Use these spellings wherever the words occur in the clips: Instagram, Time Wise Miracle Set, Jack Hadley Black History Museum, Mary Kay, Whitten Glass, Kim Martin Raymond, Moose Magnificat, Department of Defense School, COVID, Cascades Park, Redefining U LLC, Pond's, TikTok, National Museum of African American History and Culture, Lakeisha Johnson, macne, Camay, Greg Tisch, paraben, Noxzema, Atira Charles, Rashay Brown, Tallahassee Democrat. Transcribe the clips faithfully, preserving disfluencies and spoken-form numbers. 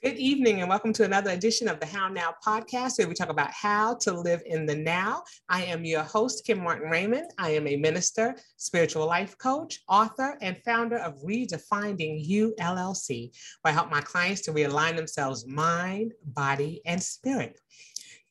Good evening and welcome to another edition of the How Now podcast, where we talk about how to live in the now. I am your host, Kim Martin Raymond. I am a minister, spiritual life coach, author, and founder of Redefining U L L C, where I help my clients to realign themselves mind, body, and spirit.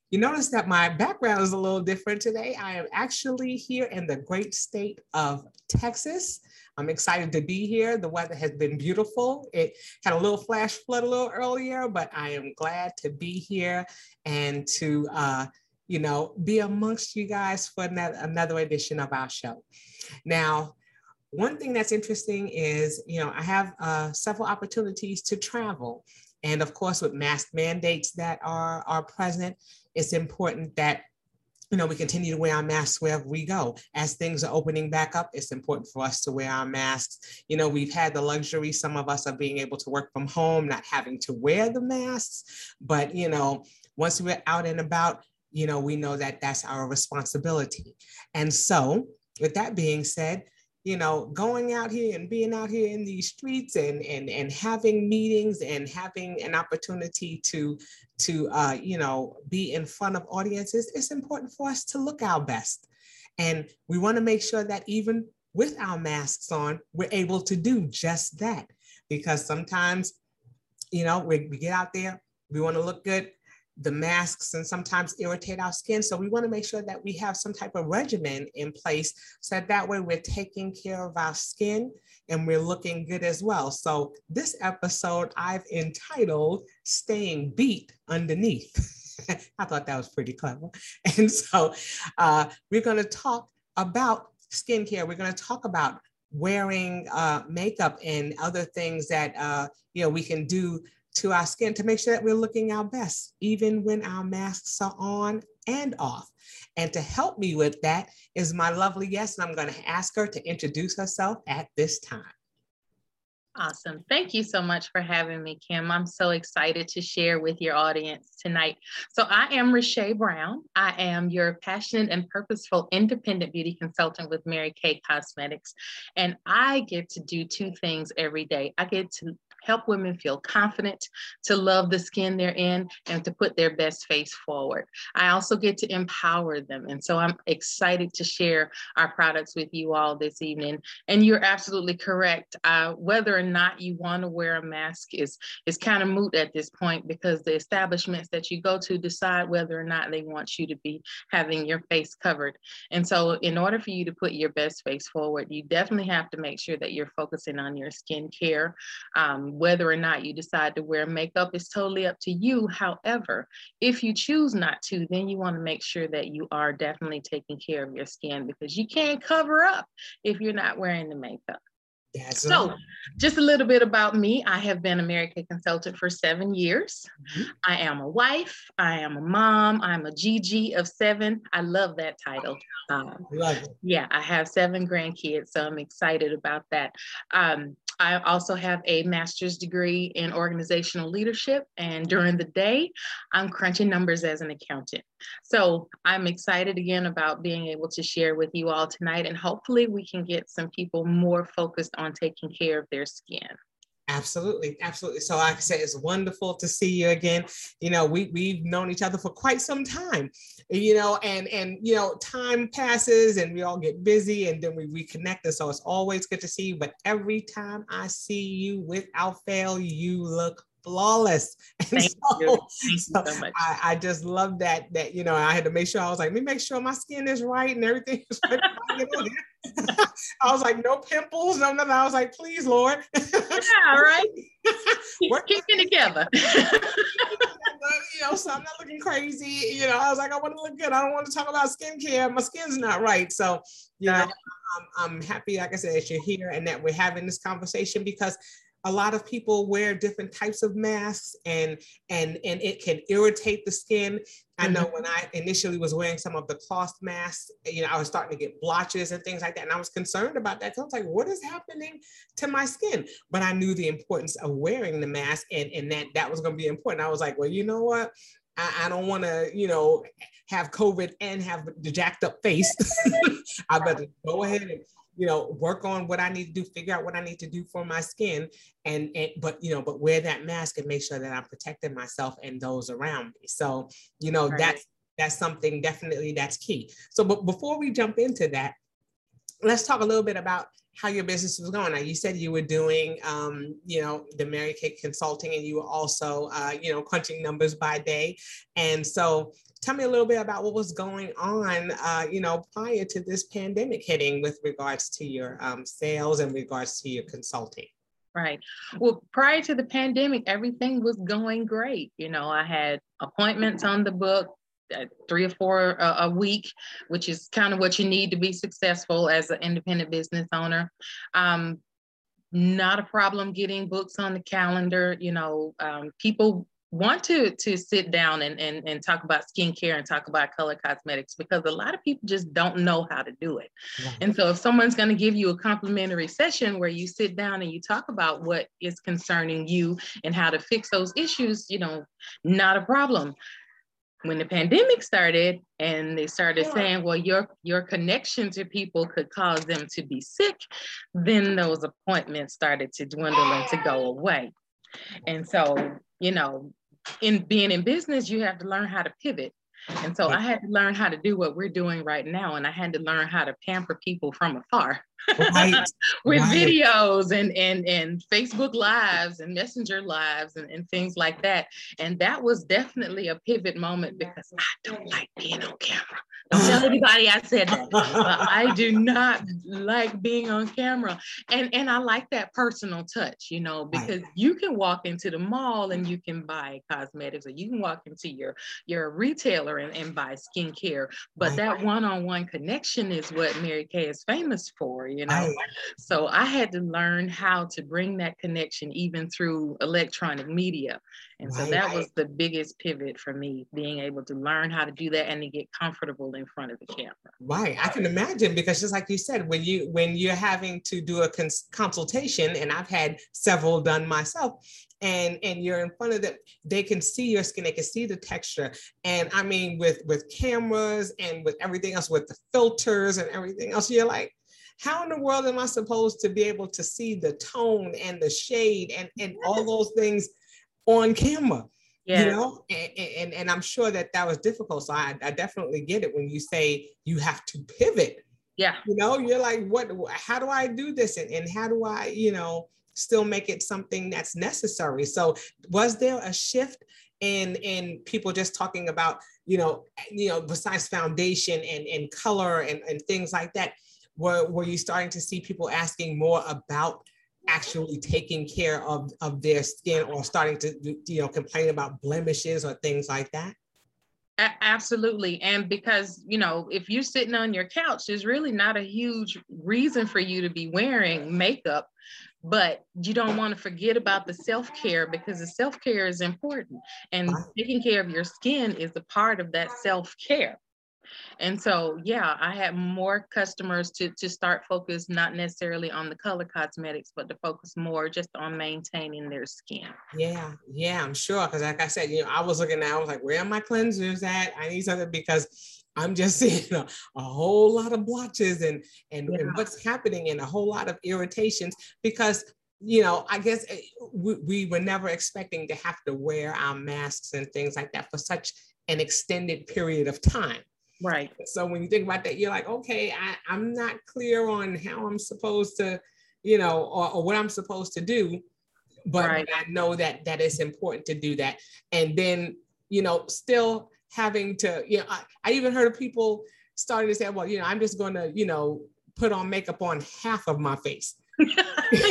You notice that my background is a little different today. I am actually here in the great state of Texas. I'm excited to be here. The weather has been beautiful. It had a little flash flood a little earlier, but I am glad to be here and to, uh, you know, be amongst you guys for another edition of our show. Now, one thing that's interesting is, you know, I have uh, several opportunities to travel. And of course, with mask mandates that are, are present, it's important that you know, we continue to wear our masks wherever we go. As things are opening back up, it's important for us to wear our masks. You know, we've had the luxury, some of us, of being able to work from home, not having to wear the masks. But, you know, once we're out and about, you know, we know that that's our responsibility. And so with that being said, you know, going out here and being out here in these streets and and and having meetings and having an opportunity to, to uh, you know, be in front of audiences, it's important for us to look our best. And we want to make sure that even with our masks on, we're able to do just that. Because sometimes, you know, we, we get out there, we want to look good. The masks and sometimes irritate our skin. So we want to make sure that we have some type of regimen in place so that, that way we're taking care of our skin and we're looking good as well. So this episode I've entitled Staying Beat Underneath. I thought that was pretty clever. And so uh, we're going to talk about skincare. We're going to talk about wearing uh, makeup and other things that, uh, you know, we can do to our skin to make sure that we're looking our best, even when our masks are on and off. And to help me with that is my lovely guest, and I'm going to ask her to introduce herself at this time. Awesome. Thank you so much for having me, Kim. I'm so excited to share with your audience tonight. So I am Rashay Brown. I am your passionate and purposeful independent beauty consultant with Mary Kay Cosmetics. And I get to do two things every day. I get to help women feel confident, to love the skin they're in, and to put their best face forward. I also get to empower them. And so I'm excited to share our products with you all this evening. And you're absolutely correct. Uh, whether or not you want to wear a mask is, is kind of moot at this point, because the establishments that you go to decide whether or not they want you to be having your face covered. And so in order for you to put your best face forward, you definitely have to make sure that you're focusing on your skincare. Um, Whether or not you decide to wear makeup is totally up to you. However, if you choose not to, then you want to make sure that you are definitely taking care of your skin, because you can't cover up if you're not wearing the makeup. That's so right. Just a little bit about me. I have been a Mary Kay consultant for seven years. Mm-hmm. I am a wife. I am a mom. I'm a G G of seven. I love that title. Um, love it. Yeah, I have seven grandkids, so I'm excited about that. Um, I also have a master's degree in organizational leadership. And during the day, I'm crunching numbers as an accountant. So I'm excited again about being able to share with you all tonight. And hopefully we can get some people more focused on taking care of their skin. Absolutely. Absolutely. So like I said, it's wonderful to see you again. You know, we, we've known each other for quite some time, you know, and, and, you know, time passes and we all get busy and then we reconnect. And so it's always good to see you. But every time I see you without fail, you look flawless. And Thank so, you. Thank so, you so much. I, I just love that, that, you know, I had to make sure I was like, let me make sure my skin is right and everything is right. I was like, no pimples, no nothing. I was like, please, Lord. Yeah, right. We're keeping together. You know, so I'm not looking crazy. You know, I was like, I want to look good. I don't want to talk about skincare. My skin's not right. So, you know, I'm, I'm happy, like I said, that you're here and that we're having this conversation, because A lot of people wear different types of masks, and and and it can irritate the skin. I know when I initially was wearing some of the cloth masks, you know, I was starting to get blotches and things like that. And I was concerned about that. So I was like, what is happening to my skin? But I knew the importance of wearing the mask, and, and that that was going to be important. I was like, well, you know what? I, I don't want to, you know, have COVID and have the jacked up face. I better go ahead and, you know, work on what I need to do, figure out what I need to do for my skin. And, and, but, you know, but wear that mask and make sure that I'm protecting myself and those around me. So, you know, right. that's, that's something definitely that's key. So, but before we jump into that, let's talk a little bit about how your business was going. Now, you said you were doing, um, you know, the Mary Kay consulting, and you were also, uh, you know, crunching numbers by day. And so tell me a little bit about what was going on, uh, you know, prior to this pandemic hitting with regards to your um, sales and regards to your consulting. Right. Well, prior to the pandemic, everything was going great. You know, I had appointments on the book, uh, three or four uh, a week, which is kind of what you need to be successful as an independent business owner. Um, not a problem getting books on the calendar. You know, um, people want to to sit down and, and, and talk about skincare and talk about color cosmetics, because a lot of people just don't know how to do it. Yeah. And so if someone's going to give you a complimentary session where you sit down and you talk about what is concerning you and how to fix those issues, you know, not a problem. When the pandemic started and they started yeah. saying, well, your, your connection to people could cause them to be sick, then those appointments started to dwindle and to go away. And so, you know, in being in business, you have to learn how to pivot. And so I had to learn how to do what we're doing right now. And I had to learn how to pamper people from afar right. with right. videos and, and, and Facebook Lives and Messenger Lives and, and things like that. And that was definitely a pivot moment, because I don't like being on camera. Don't tell anybody I said that. But I do not like being on camera. And, and I like that personal touch, you know, because you can walk into the mall and you can buy cosmetics, or you can walk into your, your retailer and, and buy skincare. But that one-on-one connection is what Mary Kay is famous for, you know. So I had to learn how to bring that connection even through electronic media. And so that was the biggest pivot for me, being able to learn how to do that and to get comfortable in front of the camera. Right. I can imagine, because just like you said, when you when you're having to do a cons- consultation, and I've had several done myself, and and you're in front of them, they can see your skin, they can see the texture. And I mean, with with cameras and with everything else, with the filters and everything else, you're like, how in the world am I supposed to be able to see the tone and the shade and and all those things on camera? Yes. You know, and, and, and I'm sure that that was difficult. So I, I definitely get it when you say you have to pivot. Yeah. You know, you're like, what, how do I do this? And, and how do I, you know, still make it something that's necessary? So was there a shift in, in people just talking about, you know, you know, besides foundation and, and color and, and things like that, were, were you starting to see people asking more about actually taking care of, of their skin, or starting to, you know, complain about blemishes or things like that? A- absolutely. And because, you know, if you're sitting on your couch, there's really not a huge reason for you to be wearing makeup, but you don't want to forget about the self-care, because the self-care is important, and wow. taking care of your skin is a part of that self-care. And so, yeah, I had more customers to, to start focus, not necessarily on the color cosmetics, but to focus more just on maintaining their skin. Yeah, yeah, I'm sure. Because like I said, you know, I was looking at, I was like, where are my cleansers at? I need something, because I'm just seeing a, a whole lot of blotches and, and, yeah. and what's happening, and a whole lot of irritations, because, you know, I guess we, we were never expecting to have to wear our masks and things like that for such an extended period of time. Right. So when you think about that, you're like, okay, I, I'm not clear on how I'm supposed to, you know, or, or what I'm supposed to do, but right. I know that that is important to do that. And then, you know, still having to, you know, I, I even heard of people starting to say, well, you know, I'm just going to, you know, put on makeup on half of my face.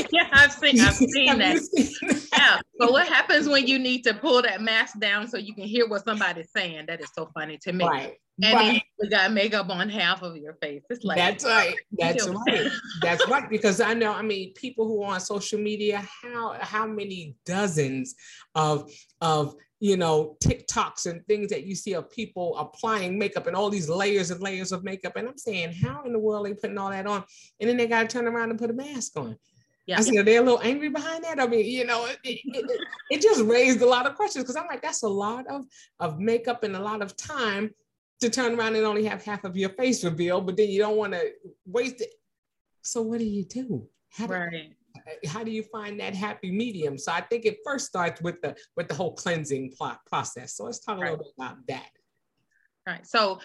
yeah, I've seen, I've seen that. Yeah, Yeah. So what happens when you need to pull that mask down so you can hear what somebody's saying? That is so funny to me. Right. And right. you got makeup on half of your face. It's like that's right. That's right. That's right. Because I know, I mean, people who are on social media, how how many dozens of of you know TikToks and things that you see of people applying makeup and all these layers and layers of makeup. And I'm saying, how in the world are they putting all that on? And then they got to turn around and put a mask on. Yeah. I said, are they a little angry behind that? I mean, you know, it, it, it, it just raised a lot of questions, because I'm like, that's a lot of, of makeup and a lot of time to turn around and only have half of your face revealed, but then you don't want to waste it. So what do you do? How do, right. how do you find that happy medium? So I think it first starts with the with the whole cleansing plot process. So let's talk right. a little bit about that. All right. So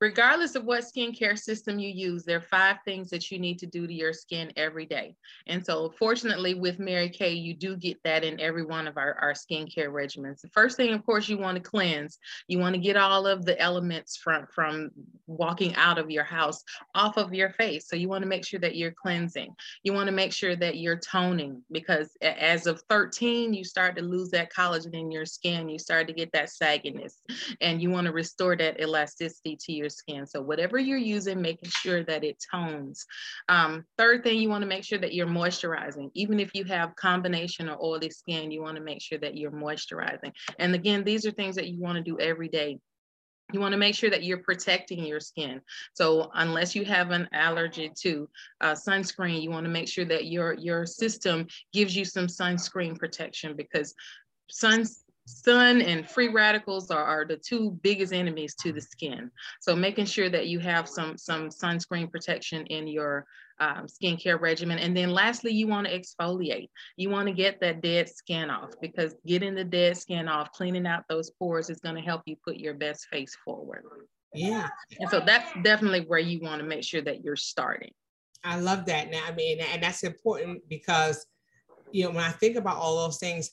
regardless of what skincare system you use, there are five things that you need to do to your skin every day. And so fortunately with Mary Kay, you do get that in every one of our, our skincare regimens. The first thing, of course, you want to cleanse. You want to get all of the elements from, from walking out of your house off of your face. So you want to make sure that you're cleansing. You want to make sure that you're toning, because as of thirteen, you start to lose that collagen in your skin. You start to get that sagginess, and you want to restore that elasticity to your skin. So whatever you're using, making sure that it tones. Um, third thing, you want to make sure that you're moisturizing. Even if you have combination or oily skin, you want to make sure that you're moisturizing. And again, these are things that you want to do every day. You want to make sure that you're protecting your skin. So unless you have an allergy to uh, sunscreen, you want to make sure that your, your system gives you some sunscreen protection, because sun Sun and free radicals are, are the two biggest enemies to the skin. So making sure that you have some, some sunscreen protection in your um, skincare regimen. And then lastly, you want to exfoliate. You want to get that dead skin off, because getting the dead skin off, cleaning out those pores, is going to help you put your best face forward. Yeah. And so that's definitely where you want to make sure that you're starting. I love that. Now, I mean, and that's important, because, you know, when I think about all those things,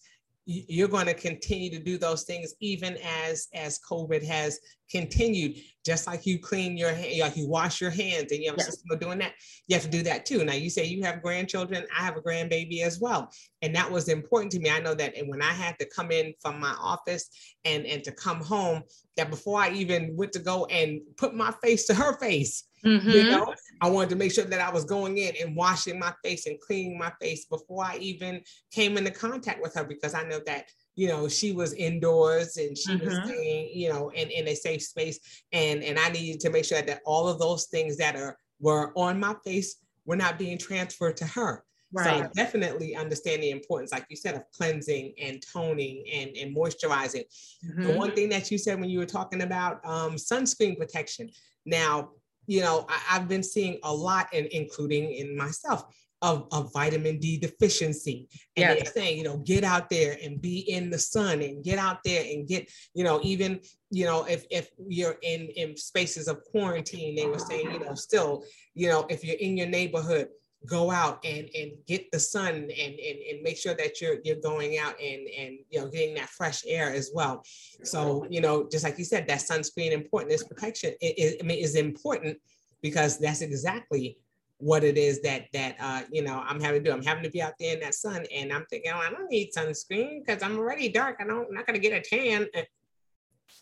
you're going to continue to do those things even as as COVID has continued. Just like you clean your hand, like you wash your hands, and you have a yes. system of doing that, you have to do that too. Now, you say you have grandchildren. I have a grandbaby as well, and that was important to me. I know that, and when I had to come in from my office and and to come home, that before I even went to go and put my face to her face, mm-hmm. you know, I wanted to make sure that I was going in and washing my face and cleaning my face before I even came into contact with her, because I know that, you know, she was indoors and she mm-hmm. was staying, you know, in, in a safe space. And, and I needed to make sure that all of those things that are were on my face were not being transferred to her. Right. So I definitely understand the importance, like you said, of cleansing and toning and, and moisturizing. Mm-hmm. The one thing that you said when you were talking about um, sunscreen protection. Now, you know, I, I've been seeing a lot, and in, including in myself, of, of vitamin D deficiency. And yes. they're saying, you know, get out there and be in the sun, and get out there and get, you know, even, you know, if, if you're in, in spaces of quarantine, they were saying, you know, still, you know, if you're in your neighborhood, go out and, and get the sun, and, and, and make sure that you're, you're going out and, and, you know, getting that fresh air as well. So, you know, just like you said, that sunscreen important is protection. It, it, I mean, is important, because that's exactly what it is that, that, uh, you know, I'm having to do. I'm having to be out there in that sun, and I'm thinking, oh, I don't need sunscreen, because I'm already dark. I don't, I'm not going to get a tan.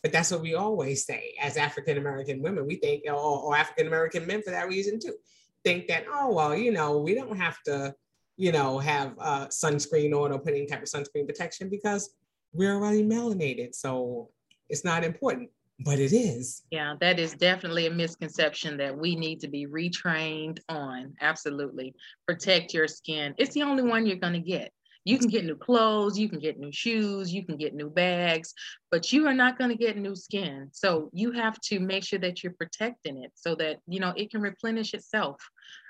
But that's what we always say as African-American women. We think, or, or African-American men for that reason too, think that, oh, well, you know, we don't have to, you know, have uh, sunscreen on or put any type of sunscreen protection, because we're already melanated. So it's not important, but it is. Yeah, that is definitely a misconception that we need to be retrained on. Absolutely. Protect your skin. It's the only one you're going to get. You can get new clothes, you can get new shoes, you can get new bags, but you are not going to get new skin. So you have to make sure that you're protecting it, so that, you know, it can replenish itself,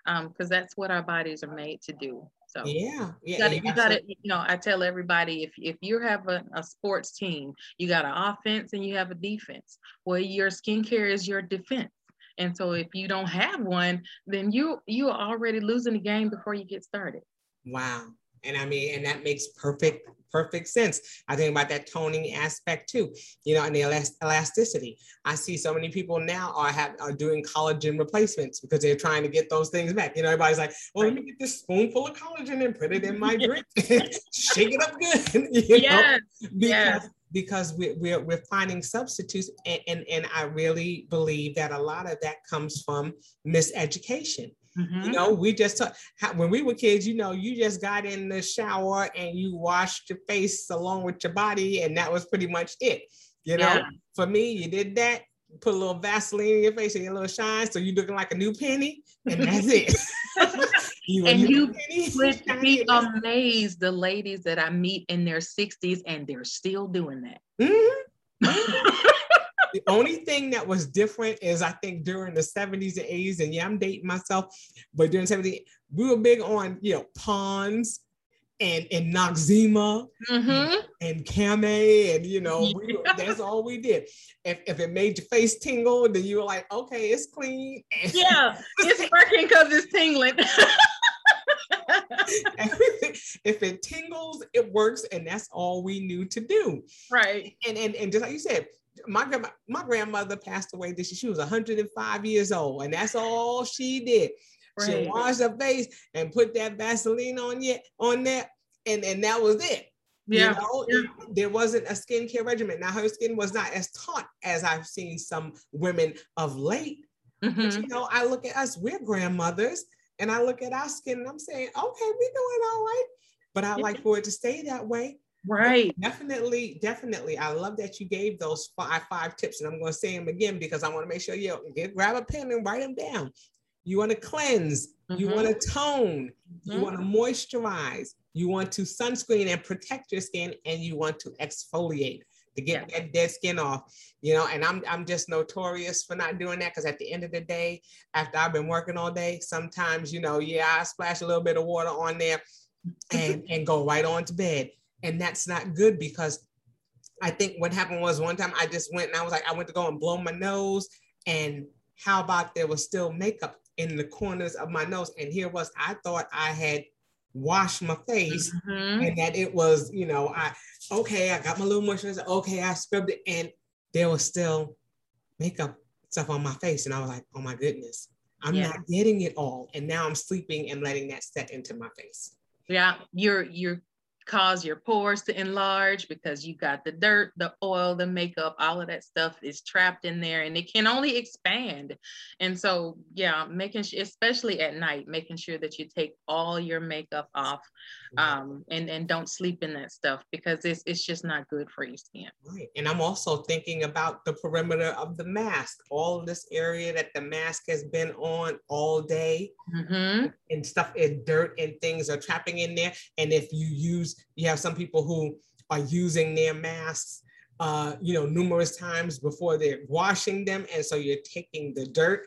because um, that's what our bodies are made to do. So yeah, yeah, you got it. You, you know, I tell everybody, if, if you have a, a sports team, you got an offense and you have a defense. Well, your skincare is your defense. And so if you don't have one, then you, you are already losing the game before you get started. Wow. And I mean, and that makes perfect, perfect sense. I think about that toning aspect too, you know, and the elast elasticity. I see so many people now are, have, are doing collagen replacements because they're trying to get those things back. You know, everybody's like, well, let me get this spoonful of collagen and put it in my drink. Shake it up good. you yes. know? Because, yes. because we're, we're, we're finding substitutes. And, and, and I really believe that a lot of that comes from miseducation. Mm-hmm. You know, we just talk, when we were kids, you know, you just got in the shower and you washed your face along with your body, and that was pretty much it. You know, yeah. for me, you did that, put a little Vaseline in your face and a little shine, so you're looking like a new penny, and that's it. you and you penny, would be amazed the ladies that I meet in their sixties, and they're still doing that. Mm-hmm. The only thing that was different is I think during the seventies and eighties, and yeah, I'm dating myself, but during the seventies, we were big on, you know, Pond's and, and Noxzema mm-hmm. and, and Camay, and, you know, yeah. we were, that's all we did. If, if it made your face tingle, then you were like, okay, it's clean. Yeah, it's working because it's tingling. If it tingles, it works. And that's all we knew to do. Right. And, and, and just like you said, My, grandma, my grandmother passed away this year. She was one hundred five years old, and that's all she did. Right. She washed her face and put that Vaseline on you, on that, and, and that was it. Yeah. You know, yeah. There wasn't a skincare regimen. Now, her skin was not as taut as I've seen some women of late. Mm-hmm. But, you know, I look at us, we're grandmothers, and I look at our skin, and I'm saying, okay, we're doing all right. But I'd yeah. like for it to stay that way. Right. Definitely. Definitely. I love that you gave those five, five tips, and I'm going to say them again because I want to make sure you get, grab a pen and write them down. You want to cleanse. Mm-hmm. You want to tone. Mm-hmm. You want to moisturize. You want to sunscreen and protect your skin, and you want to exfoliate to get yeah. that dead skin off, you know, and I'm, I'm just notorious for not doing that. Cause at the end of the day, after I've been working all day, sometimes, you know, yeah, I splash a little bit of water on there and, and go right on to bed. And that's not good, because I think what happened was one time I just went and I was like, I went to go and blow my nose, and how about there was still makeup in the corners of my nose. And here was, I thought I had washed my face mm-hmm. and that it was, you know, I, okay, I got my little moisturizer. Okay. I scrubbed it, and there was still makeup stuff on my face. And I was like, oh my goodness, I'm yeah. not getting it all. And now I'm sleeping and letting that set into my face. Yeah. You're, you're, cause your pores to enlarge because you got the dirt, the oil, the makeup, all of that stuff is trapped in there, and it can only expand. And so, yeah, making sure, especially at night, making sure that you take all your makeup off um, and, and don't sleep in that stuff, because it's, it's just not good for your skin. Right. And I'm also thinking about the perimeter of the mask, all this area that the mask has been on all day mm-hmm. and stuff and dirt and things are trapping in there. And if you use You have some people who are using their masks, uh, you know, numerous times before they're washing them. And so you're taking the dirt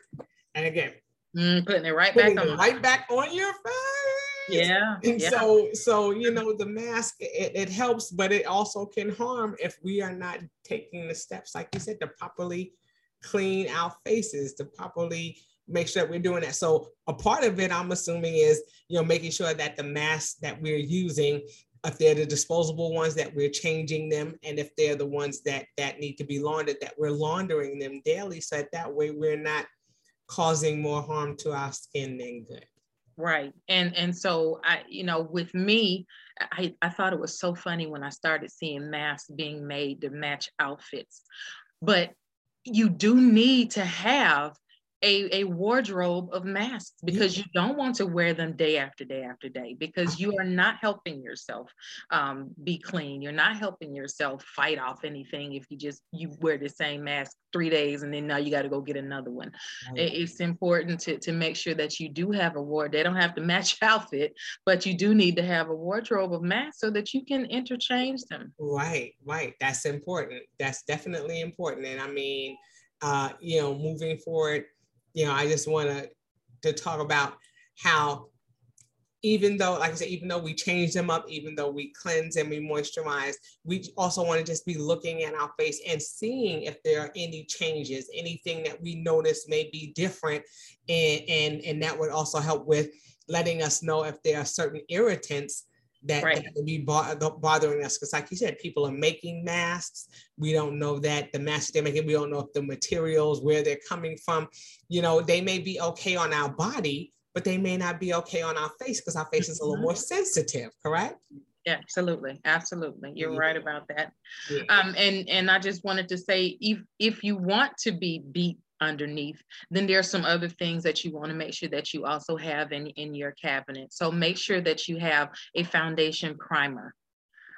and again, mm, putting it right putting back on. Right back on your face. Yeah. And yeah. so, so, you know, the mask, it, it helps, but it also can harm if we are not taking the steps, like you said, to properly clean our faces, to properly make sure that we're doing that. So a part of it, I'm assuming, is, you know, making sure that the masks that we're using, if they're the disposable ones, that we're changing them, and if they're the ones that that need to be laundered, that we're laundering them daily, so that, that way we're not causing more harm to our skin than good. Right. And and so I, you know, with me, I, I thought it was so funny when I started seeing masks being made to match outfits. But you do need to have A, a wardrobe of masks, because you don't want to wear them day after day after day, because you are not helping yourself um, be clean. You're not helping yourself fight off anything if you just you wear the same mask three days and then now you got to go get another one. Right. It, it's important to, to make sure that you do have a wardrobe. They don't have to match outfit, but you do need to have a wardrobe of masks so that you can interchange them. Right, right. That's important. That's definitely important. And I mean, uh, you know, moving forward, you know, I just want to to talk about how, even though, like I said, even though we change them up, even though we cleanse and we moisturize, we also want to just be looking at our face and seeing if there are any changes, anything that we notice may be different. And, and, and that would also help with letting us know if there are certain irritants that, right. that would be bothering us. Because like you said, people are making masks. We don't know that the masks they're making, we don't know if the materials, where they're coming from. You know, they may be okay on our body, but they may not be okay on our face because our face is a little more sensitive, correct? Yeah, absolutely. Absolutely. You're yeah. right about that. Yeah. Um, and, and I just wanted to say, if, if you want to be beat underneath, then there are some other things that you want to make sure that you also have in, in your cabinet. So make sure that you have a foundation primer.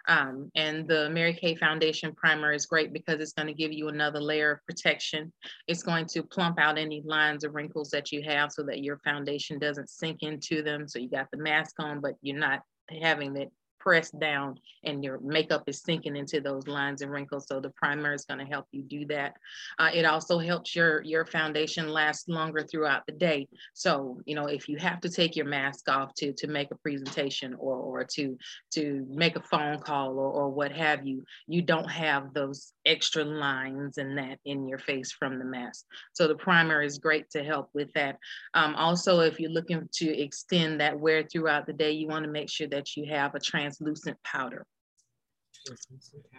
Um, and the Mary Kay Foundation Primer is great because it's going to give you another layer of protection. It's going to plump out any lines or wrinkles that you have so that your foundation doesn't sink into them. So you got the mask on, but you're not having that pressed down and your makeup is sinking into those lines and wrinkles. So the primer is going to help you do that. Uh, it also helps your, your foundation last longer throughout the day. So, you know, if you have to take your mask off to, to make a presentation or, or to, to make a phone call or, or what have you, you don't have those extra lines and that in your face from the mask. So the primer is great to help with that. Um, also, if you're looking to extend that wear throughout the day, you want to make sure that you have a trans translucent powder.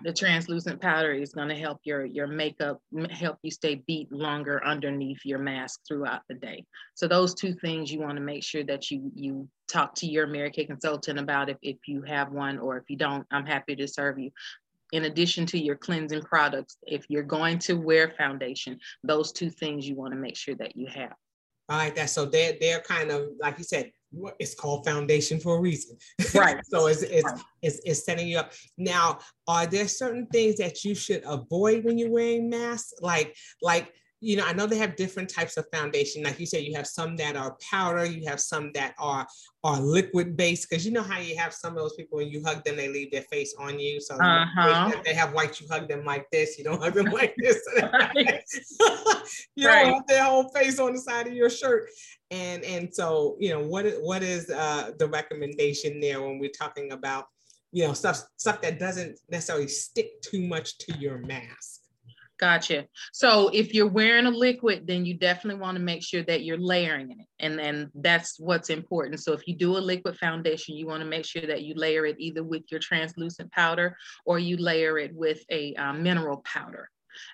The translucent powder is going to help your, your makeup, help you stay beat longer underneath your mask throughout the day. So those two things you want to make sure that you, you talk to your Mary Kay consultant about if, if you have one, or if you don't, I'm happy to serve you. In addition to your cleansing products, if you're going to wear foundation, those two things you want to make sure that you have. I like that. So they're, they're kind of, like you said, it's called foundation for a reason. Right. So it's, it's, right. it's, it's setting you up. Now, are there certain things that you should avoid when you're wearing masks? Like, like, you know, I know they have different types of foundation. Like you said, you have some that are powder, you have some that are, are liquid based. Cause you know how you have some of those people when you hug them, they leave their face on you. So uh-huh. if they have white, you hug them like this, you don't hug them like this. Right. you right. don't have their whole face on the side of your shirt. And, and so, you know, what, what is uh, the recommendation there when we're talking about, you know, stuff, stuff that doesn't necessarily stick too much to your mask? Gotcha. So if you're wearing a liquid, then you definitely want to make sure that you're layering it. And then that's what's important. So if you do a liquid foundation, you want to make sure that you layer it either with your translucent powder or you layer it with a uh, mineral powder,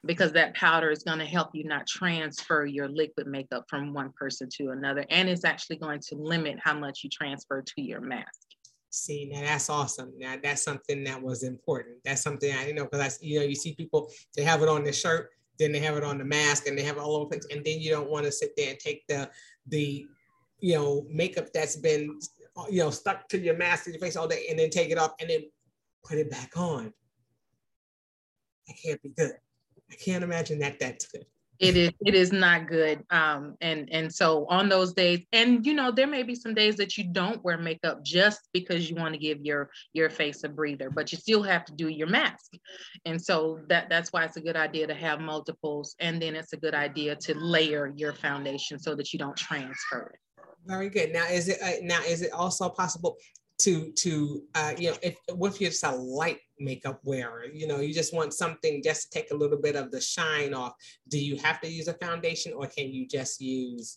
because that powder is going to help you not transfer your liquid makeup from one person to another. And it's actually going to limit how much you transfer to your mask. See, now that's awesome. Now that's something that was important. That's something I, you know, because I, you know, you see people, they have it on their shirt, then they have it on the mask, and they have it all over the place. And then you don't want to sit there and take the, the, you know, makeup that's been, you know, stuck to your mask and your face all day, and then take it off and then put it back on. That can't be good. I can't imagine that that's good. It is, it is not good. Um, and, and so on those days, and, you know, there may be some days that you don't wear makeup just because you want to give your, your face a breather, but you still have to do your mask. And so that, that's why it's a good idea to have multiples. And then it's a good idea to layer your foundation so that you don't transfer it. Very good. Now, is it, uh, now, is it also possible to, to, uh, you know, if, what if you're just a light makeup wearer, you know, you just want something just to take a little bit of the shine off. Do you have to use a foundation, or can you just use?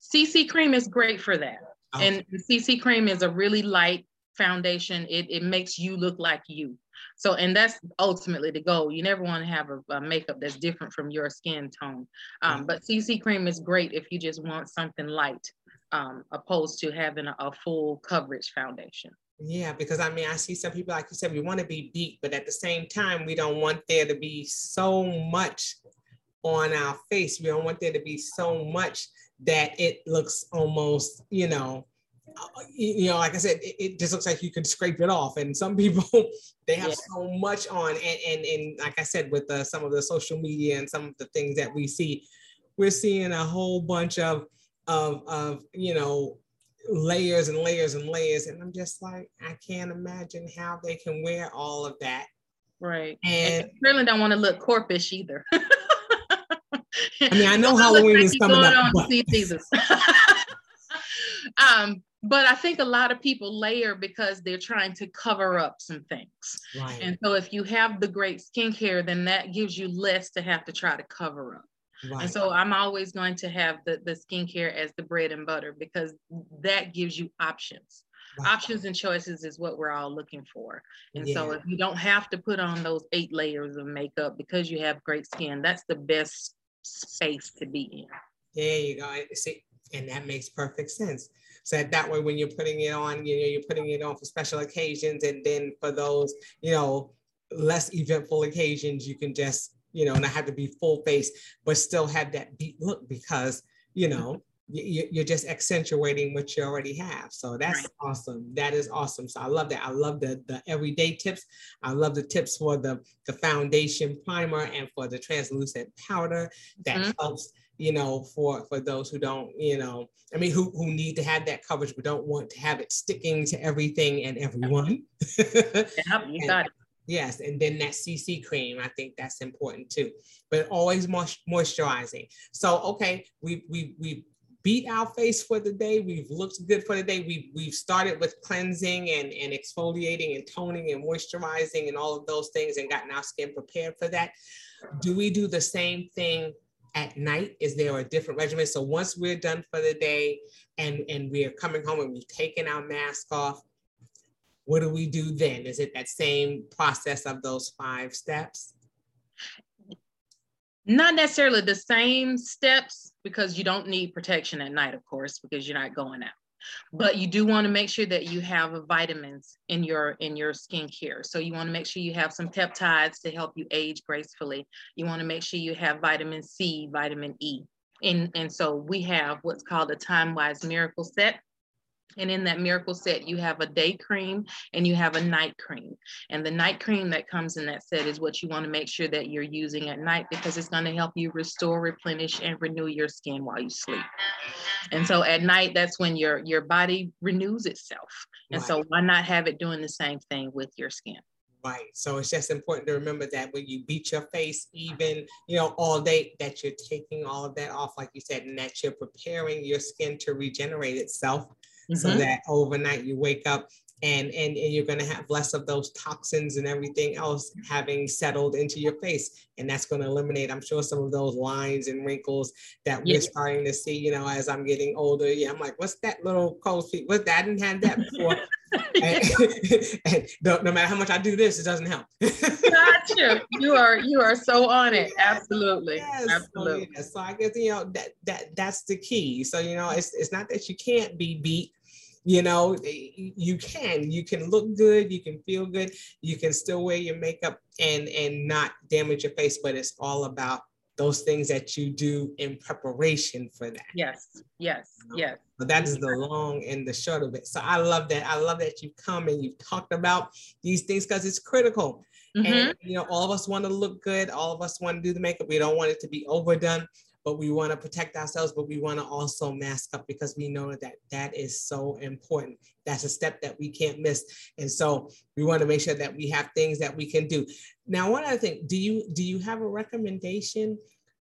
C C cream is great for that. Okay. And C C cream is a really light foundation. It, it makes you look like you. So, and that's ultimately the goal. You never want to have a, a makeup that's different from your skin tone. Um, mm-hmm. But C C cream is great if you just want something light, um, opposed to having a, a full coverage foundation. Yeah, because I mean, I see some people, like you said, we want to be deep, but at the same time, we don't want there to be so much on our face. We don't want there to be so much that it looks almost, you know, you know, like I said, it, it just looks like you can scrape it off. And some people, they have yeah. so much on. And, and, and like I said, with the, some of the social media and some of the things that we see, we're seeing a whole bunch of, of, of, you know, layers and layers and layers, and I'm just like, I can't imagine how they can wear all of that. Right. And, and really don't want to look corpish either. I mean, I know Halloween is coming up. um, but I think a lot of people layer because they're trying to cover up some things. Right. And so if you have the great skincare, then that gives you less to have to try to cover up. Right. And so I'm always going to have the, the skincare as the bread and butter, because that gives you options. Options and choices is what we're all looking for. And yeah. so if you don't have to put on those eight layers of makeup because you have great skin, that's the best space to be in. There you go. See, and that makes perfect sense. So that way, when you're putting it on, you know, you're putting it on for special occasions. And then for those, you know, less eventful occasions, you can just, you know, not have to be full face, but still have that beat look because, you know, you're just accentuating what you already have. So that's right. awesome. That is awesome. So I love that. I love the, the everyday tips. I love the tips for the, the foundation primer and for the translucent powder that mm-hmm. helps, you know, for, for those who don't, you know, I mean, who, who need to have that coverage, but don't want to have it sticking to everything and everyone. Yep, you and, got it. Yes. And then that C C cream, I think that's important too, but always moisturizing. So, okay. We, we, we, beat our face for the day. We've looked good for the day. We've, we've started with cleansing and, and exfoliating and toning and moisturizing and all of those things and gotten our skin prepared for that. Do we do the same thing at night? Is there a different regimen? So once we're done for the day and, and we are coming home and we've taken our mask off, what do we do then? Is it that same process of those five steps? Not necessarily the same steps because you don't need protection at night, of course, because you're not going out. But you do want to make sure that you have vitamins in your in your skincare. So you want to make sure you have some peptides to help you age gracefully. You want to make sure you have vitamin C, vitamin E. And, and so we have what's called a Time Wise Miracle Set. And in that miracle set, you have a day cream and you have a night cream. And the night cream that comes in that set is what you want to make sure that you're using at night because it's going to help you restore, replenish, and renew your skin while you sleep. And so at night, that's when your, your body renews itself. And right. so why not have it doing the same thing with your skin? Right. So it's just important to remember that when you beat your face, even, you know, all day, that you're taking all of that off, like you said, and that you're preparing your skin to regenerate itself. Mm-hmm. So that overnight you wake up and, and, and you're going to have less of those toxins and everything else having settled into your face. And that's going to eliminate, I'm sure, some of those lines and wrinkles that we're yeah. starting to see, you know, as I'm getting older. Yeah, I'm like, what's that little cold feet? What's that? I didn't have that before. and, and no, no matter how much I do this, it doesn't help. Gotcha. You are, you are so on it. Yes. Absolutely. Yes. Absolutely. So, yeah. so I guess, you know, that, that, that's the key. So, you know, it's, it's not that you can't be beat. You know, you can, you can look good, you can feel good, you can still wear your makeup and, and not damage your face, but it's all about those things that you do in preparation for that. Yes, yes, you know? yes. But that is the long and the short of it. So I love that. I love that you've come and you've talked about these things because it's critical. Mm-hmm. And, you know, all of us want to look good. All of us want to do the makeup. We don't want it to be overdone. But we want to protect ourselves, but we want to also mask up because we know that that is so important. That's a step that we can't miss. And so we want to make sure that we have things that we can do. Now, one other thing, do you do you have a recommendation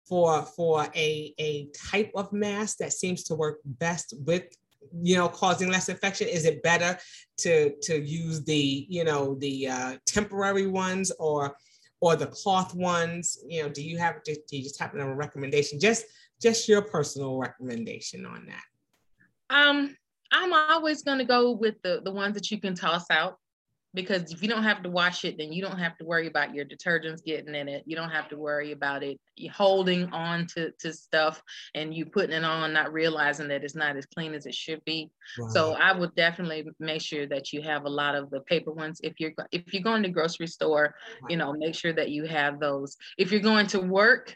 for, for a, a type of mask that seems to work best with, you know, causing less infection? Is it better to, to use the, you know, the uh, temporary ones or or the cloth ones? You know, do you have, do you just happen to have a recommendation? Just, just your personal recommendation on that. Um, I'm always going to go with the, the ones that you can toss out, because if you don't have to wash it, then you don't have to worry about your detergents getting in it. You don't have to worry about it holding on to, to stuff and you putting it on, not realizing that it's not as clean as it should be. Wow. So I would definitely make sure that you have a lot of the paper ones. If you're, if you're going to grocery store, wow. you know, make sure that you have those. If you're going to work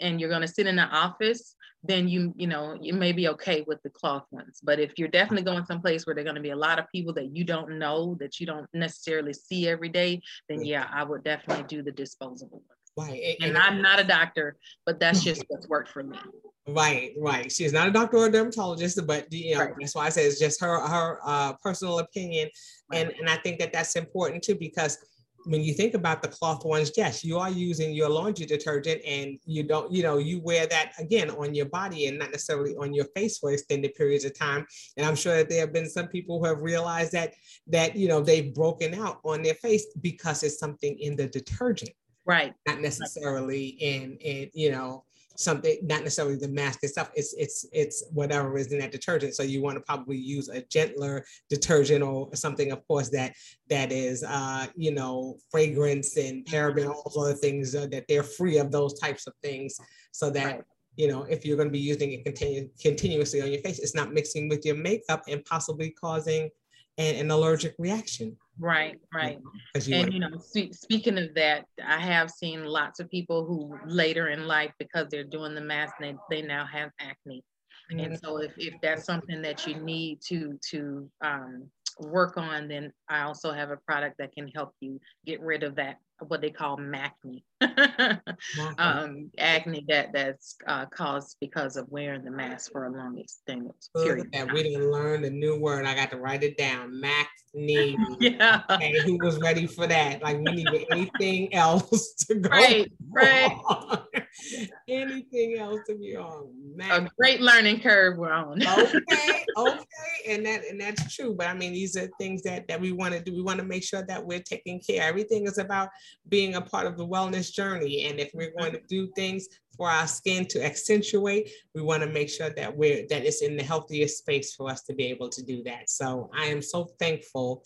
and you're going to sit in the office, then you, you know, you may be okay with the cloth ones. But if you're definitely going someplace where there are going to be a lot of people that you don't know, that you don't necessarily see every day, then yeah, I would definitely do the disposable ones. Right. And, and I'm not a doctor, but that's just what's worked for me. Right, right. She's not a doctor or a dermatologist, but you know, right. that's why I say it's just her, her uh, personal opinion. Right. And, and I think that that's important too, because when you think about the cloth ones, yes, you are using your laundry detergent and you don't, you know, you wear that again on your body and not necessarily on your face for extended periods of time. And I'm sure that there have been some people who have realized that, that, you know, they've broken out on their face because it's something in the detergent. Right. Not necessarily in, in, you know, something, not necessarily the mask itself, it's it's it's whatever is in that detergent. So you want to probably use a gentler detergent or something, of course, that that is uh you know, fragrance and paraben, all those other things, uh, that they're free of those types of things, so that right. you know, if you're going to be using it continu continuously on your face, it's not mixing with your makeup and possibly causing an, an allergic reaction. Right, right. You know, and, you know, spe speaking of that, I have seen lots of people who later in life, because they're doing the mask, they, they now have acne. Mm-hmm. And so if, if that's something that you need to, to um, work on, then I also have a product that can help you get rid of that, what they call macne. um, acne that that's uh, caused because of wearing the mask for a long extended period. That we didn't learn a new word. I got to write it down. Macne. Yeah. Okay, who was ready for that? Like, we needed anything else to go right, right. Anything else to be on. Macne. A great learning curve we're on. Okay, okay, and that and that's true. But I mean, these are things that that we want to do. We want to make sure that we're taking care. Everything is about being a part of the wellness journey. And if we're going to do things for our skin to accentuate, we want to make sure that we're that it's in the healthiest space for us to be able to do that. So I am so thankful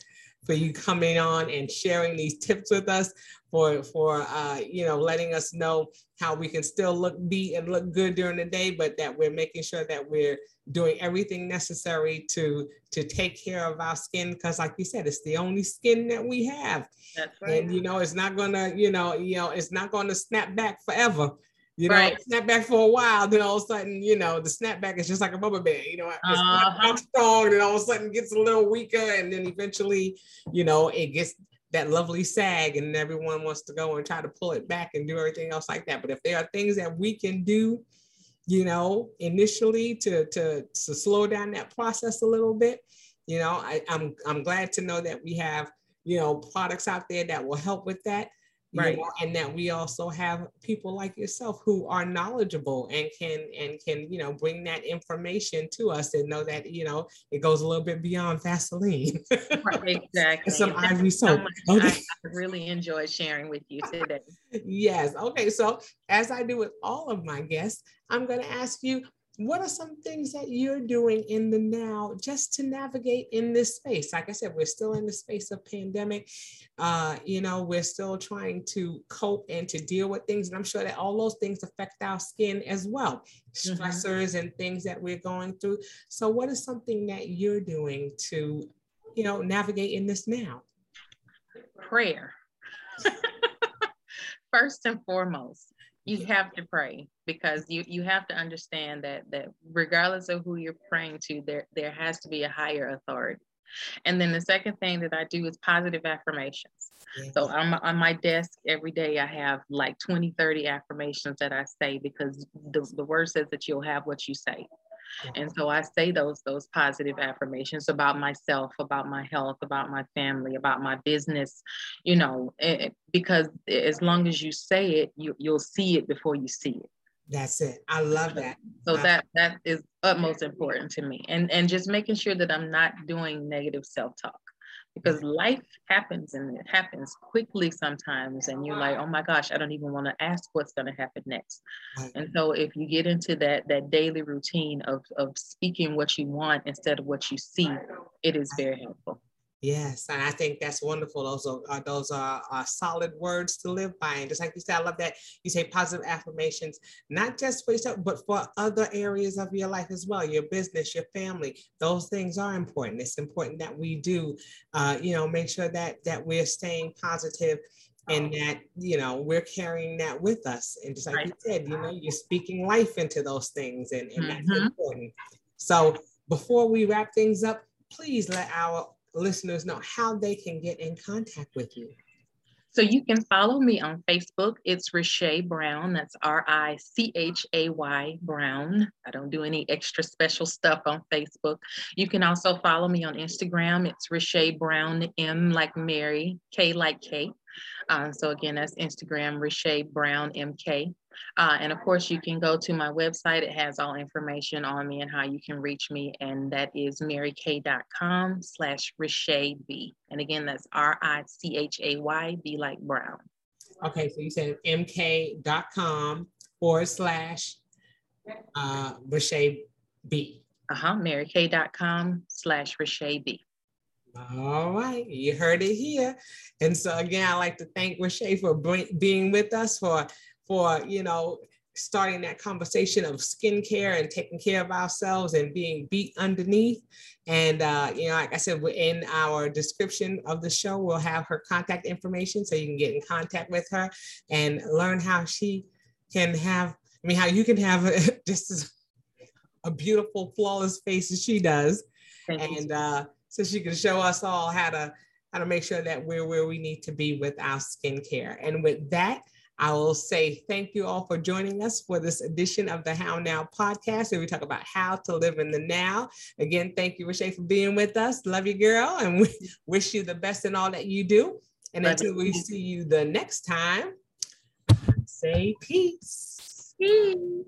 for you coming on and sharing these tips with us, for for uh, you know, letting us know how we can still look beat and look good during the day, but that we're making sure that we're doing everything necessary to to take care of our skin, because like you said, it's the only skin that we have. That's right. And you know, it's not gonna you know you know it's not gonna snap back forever. You know, right. Snap back for a while, then all of a sudden, you know, the snapback is just like a rubber band. You know, it's uh-huh. not strong, and all of a sudden gets a little weaker, and then eventually, you know, it gets that lovely sag, and everyone wants to go and try to pull it back and do everything else like that. But if there are things that we can do, you know, initially to to, to slow down that process a little bit, you know, I, I'm I'm glad to know that we have, you know, products out there that will help with that. Right. You know, and that we also have people like yourself who are knowledgeable and can and can, you know, bring that information to us, and know that, you know, it goes a little bit beyond Vaseline. Right, exactly. Some ivory soap. So okay. I really enjoyed sharing with you today. Yes. Okay. So as I do with all of my guests, I'm going to ask you, what are some things that you're doing in the now just to navigate in this space? Like I said, we're still in the space of pandemic. Uh, you know, we're still trying to cope and to deal with things. And I'm sure that all those things affect our skin as well. Mm-hmm. Stressors and things that we're going through. So what is something that you're doing to, you know, navigate in this now? Prayer. First and foremost. You have to pray, because you, you have to understand that that regardless of who you're praying to, there, there has to be a higher authority. And then the second thing that I do is positive affirmations. Yes. So I'm on my desk every day, I have like twenty, thirty affirmations that I say, because the, the word says that you'll have what you say. And so I say those, those positive affirmations about myself, about my health, about my family, about my business, you know, it, because as long as you say it, you, you'll see it before you see it. That's it. I love that. So I that, that is utmost important to me. And, and just making sure that I'm not doing negative self-talk, because life happens, and it happens quickly sometimes. And you're like, oh my gosh, I don't even want to ask what's going to happen next. Right. And so if you get into that, that daily routine of, of speaking what you want instead of what you see, it is very helpful. Yes. And I think that's wonderful. Those are, those are, are solid words to live by. And just like you said, I love that you say positive affirmations, not just for yourself, but for other areas of your life as well. Your business, your family, those things are important. It's important that we do, uh, you know, make sure that, that we're staying positive, and that, you know, we're carrying that with us. And just like right. you said, you know, you're speaking life into those things, and, and mm-hmm. that's important. So before we wrap things up, please let our listeners know how they can get in contact with you. So you can follow me on Facebook. It's Rashay Brown. That's R I C H A Y Brown. I don't do any extra special stuff on Facebook. You can also follow me on Instagram. It's Rashay Brown, M like Mary, K like Kate. Um, so again, that's Instagram, Rashay Brown M K. Uh, and of course, you can go to my website. It has all information on me and how you can reach me. And that is marykay.com slash Rashay B. And again, that's R I C H A Y, B like Brown. Okay, so you said M K dot com forward slash uh, Rashay B. Uh-huh, marykay.com slash Rashay B. All right, you heard it here. And so again, I'd like to thank Rashay for bring, being with us for, for, you know, starting that conversation of skincare and taking care of ourselves and being beat underneath. And, uh, you know, like I said, in our description of the show, we'll have her contact information so you can get in contact with her and learn how she can have, I mean, how you can have a, just a beautiful, flawless face as she does. Thank and uh, so she can show us all how to, how to make sure that we're where we need to be with our skincare. And with that, I will say thank you all for joining us for this edition of the How Now podcast, where we talk about how to live in the now. Again, thank you, Rashay, for being with us. Love you, girl, and we wish you the best in all that you do. And until we see you the next time, say peace. Peace.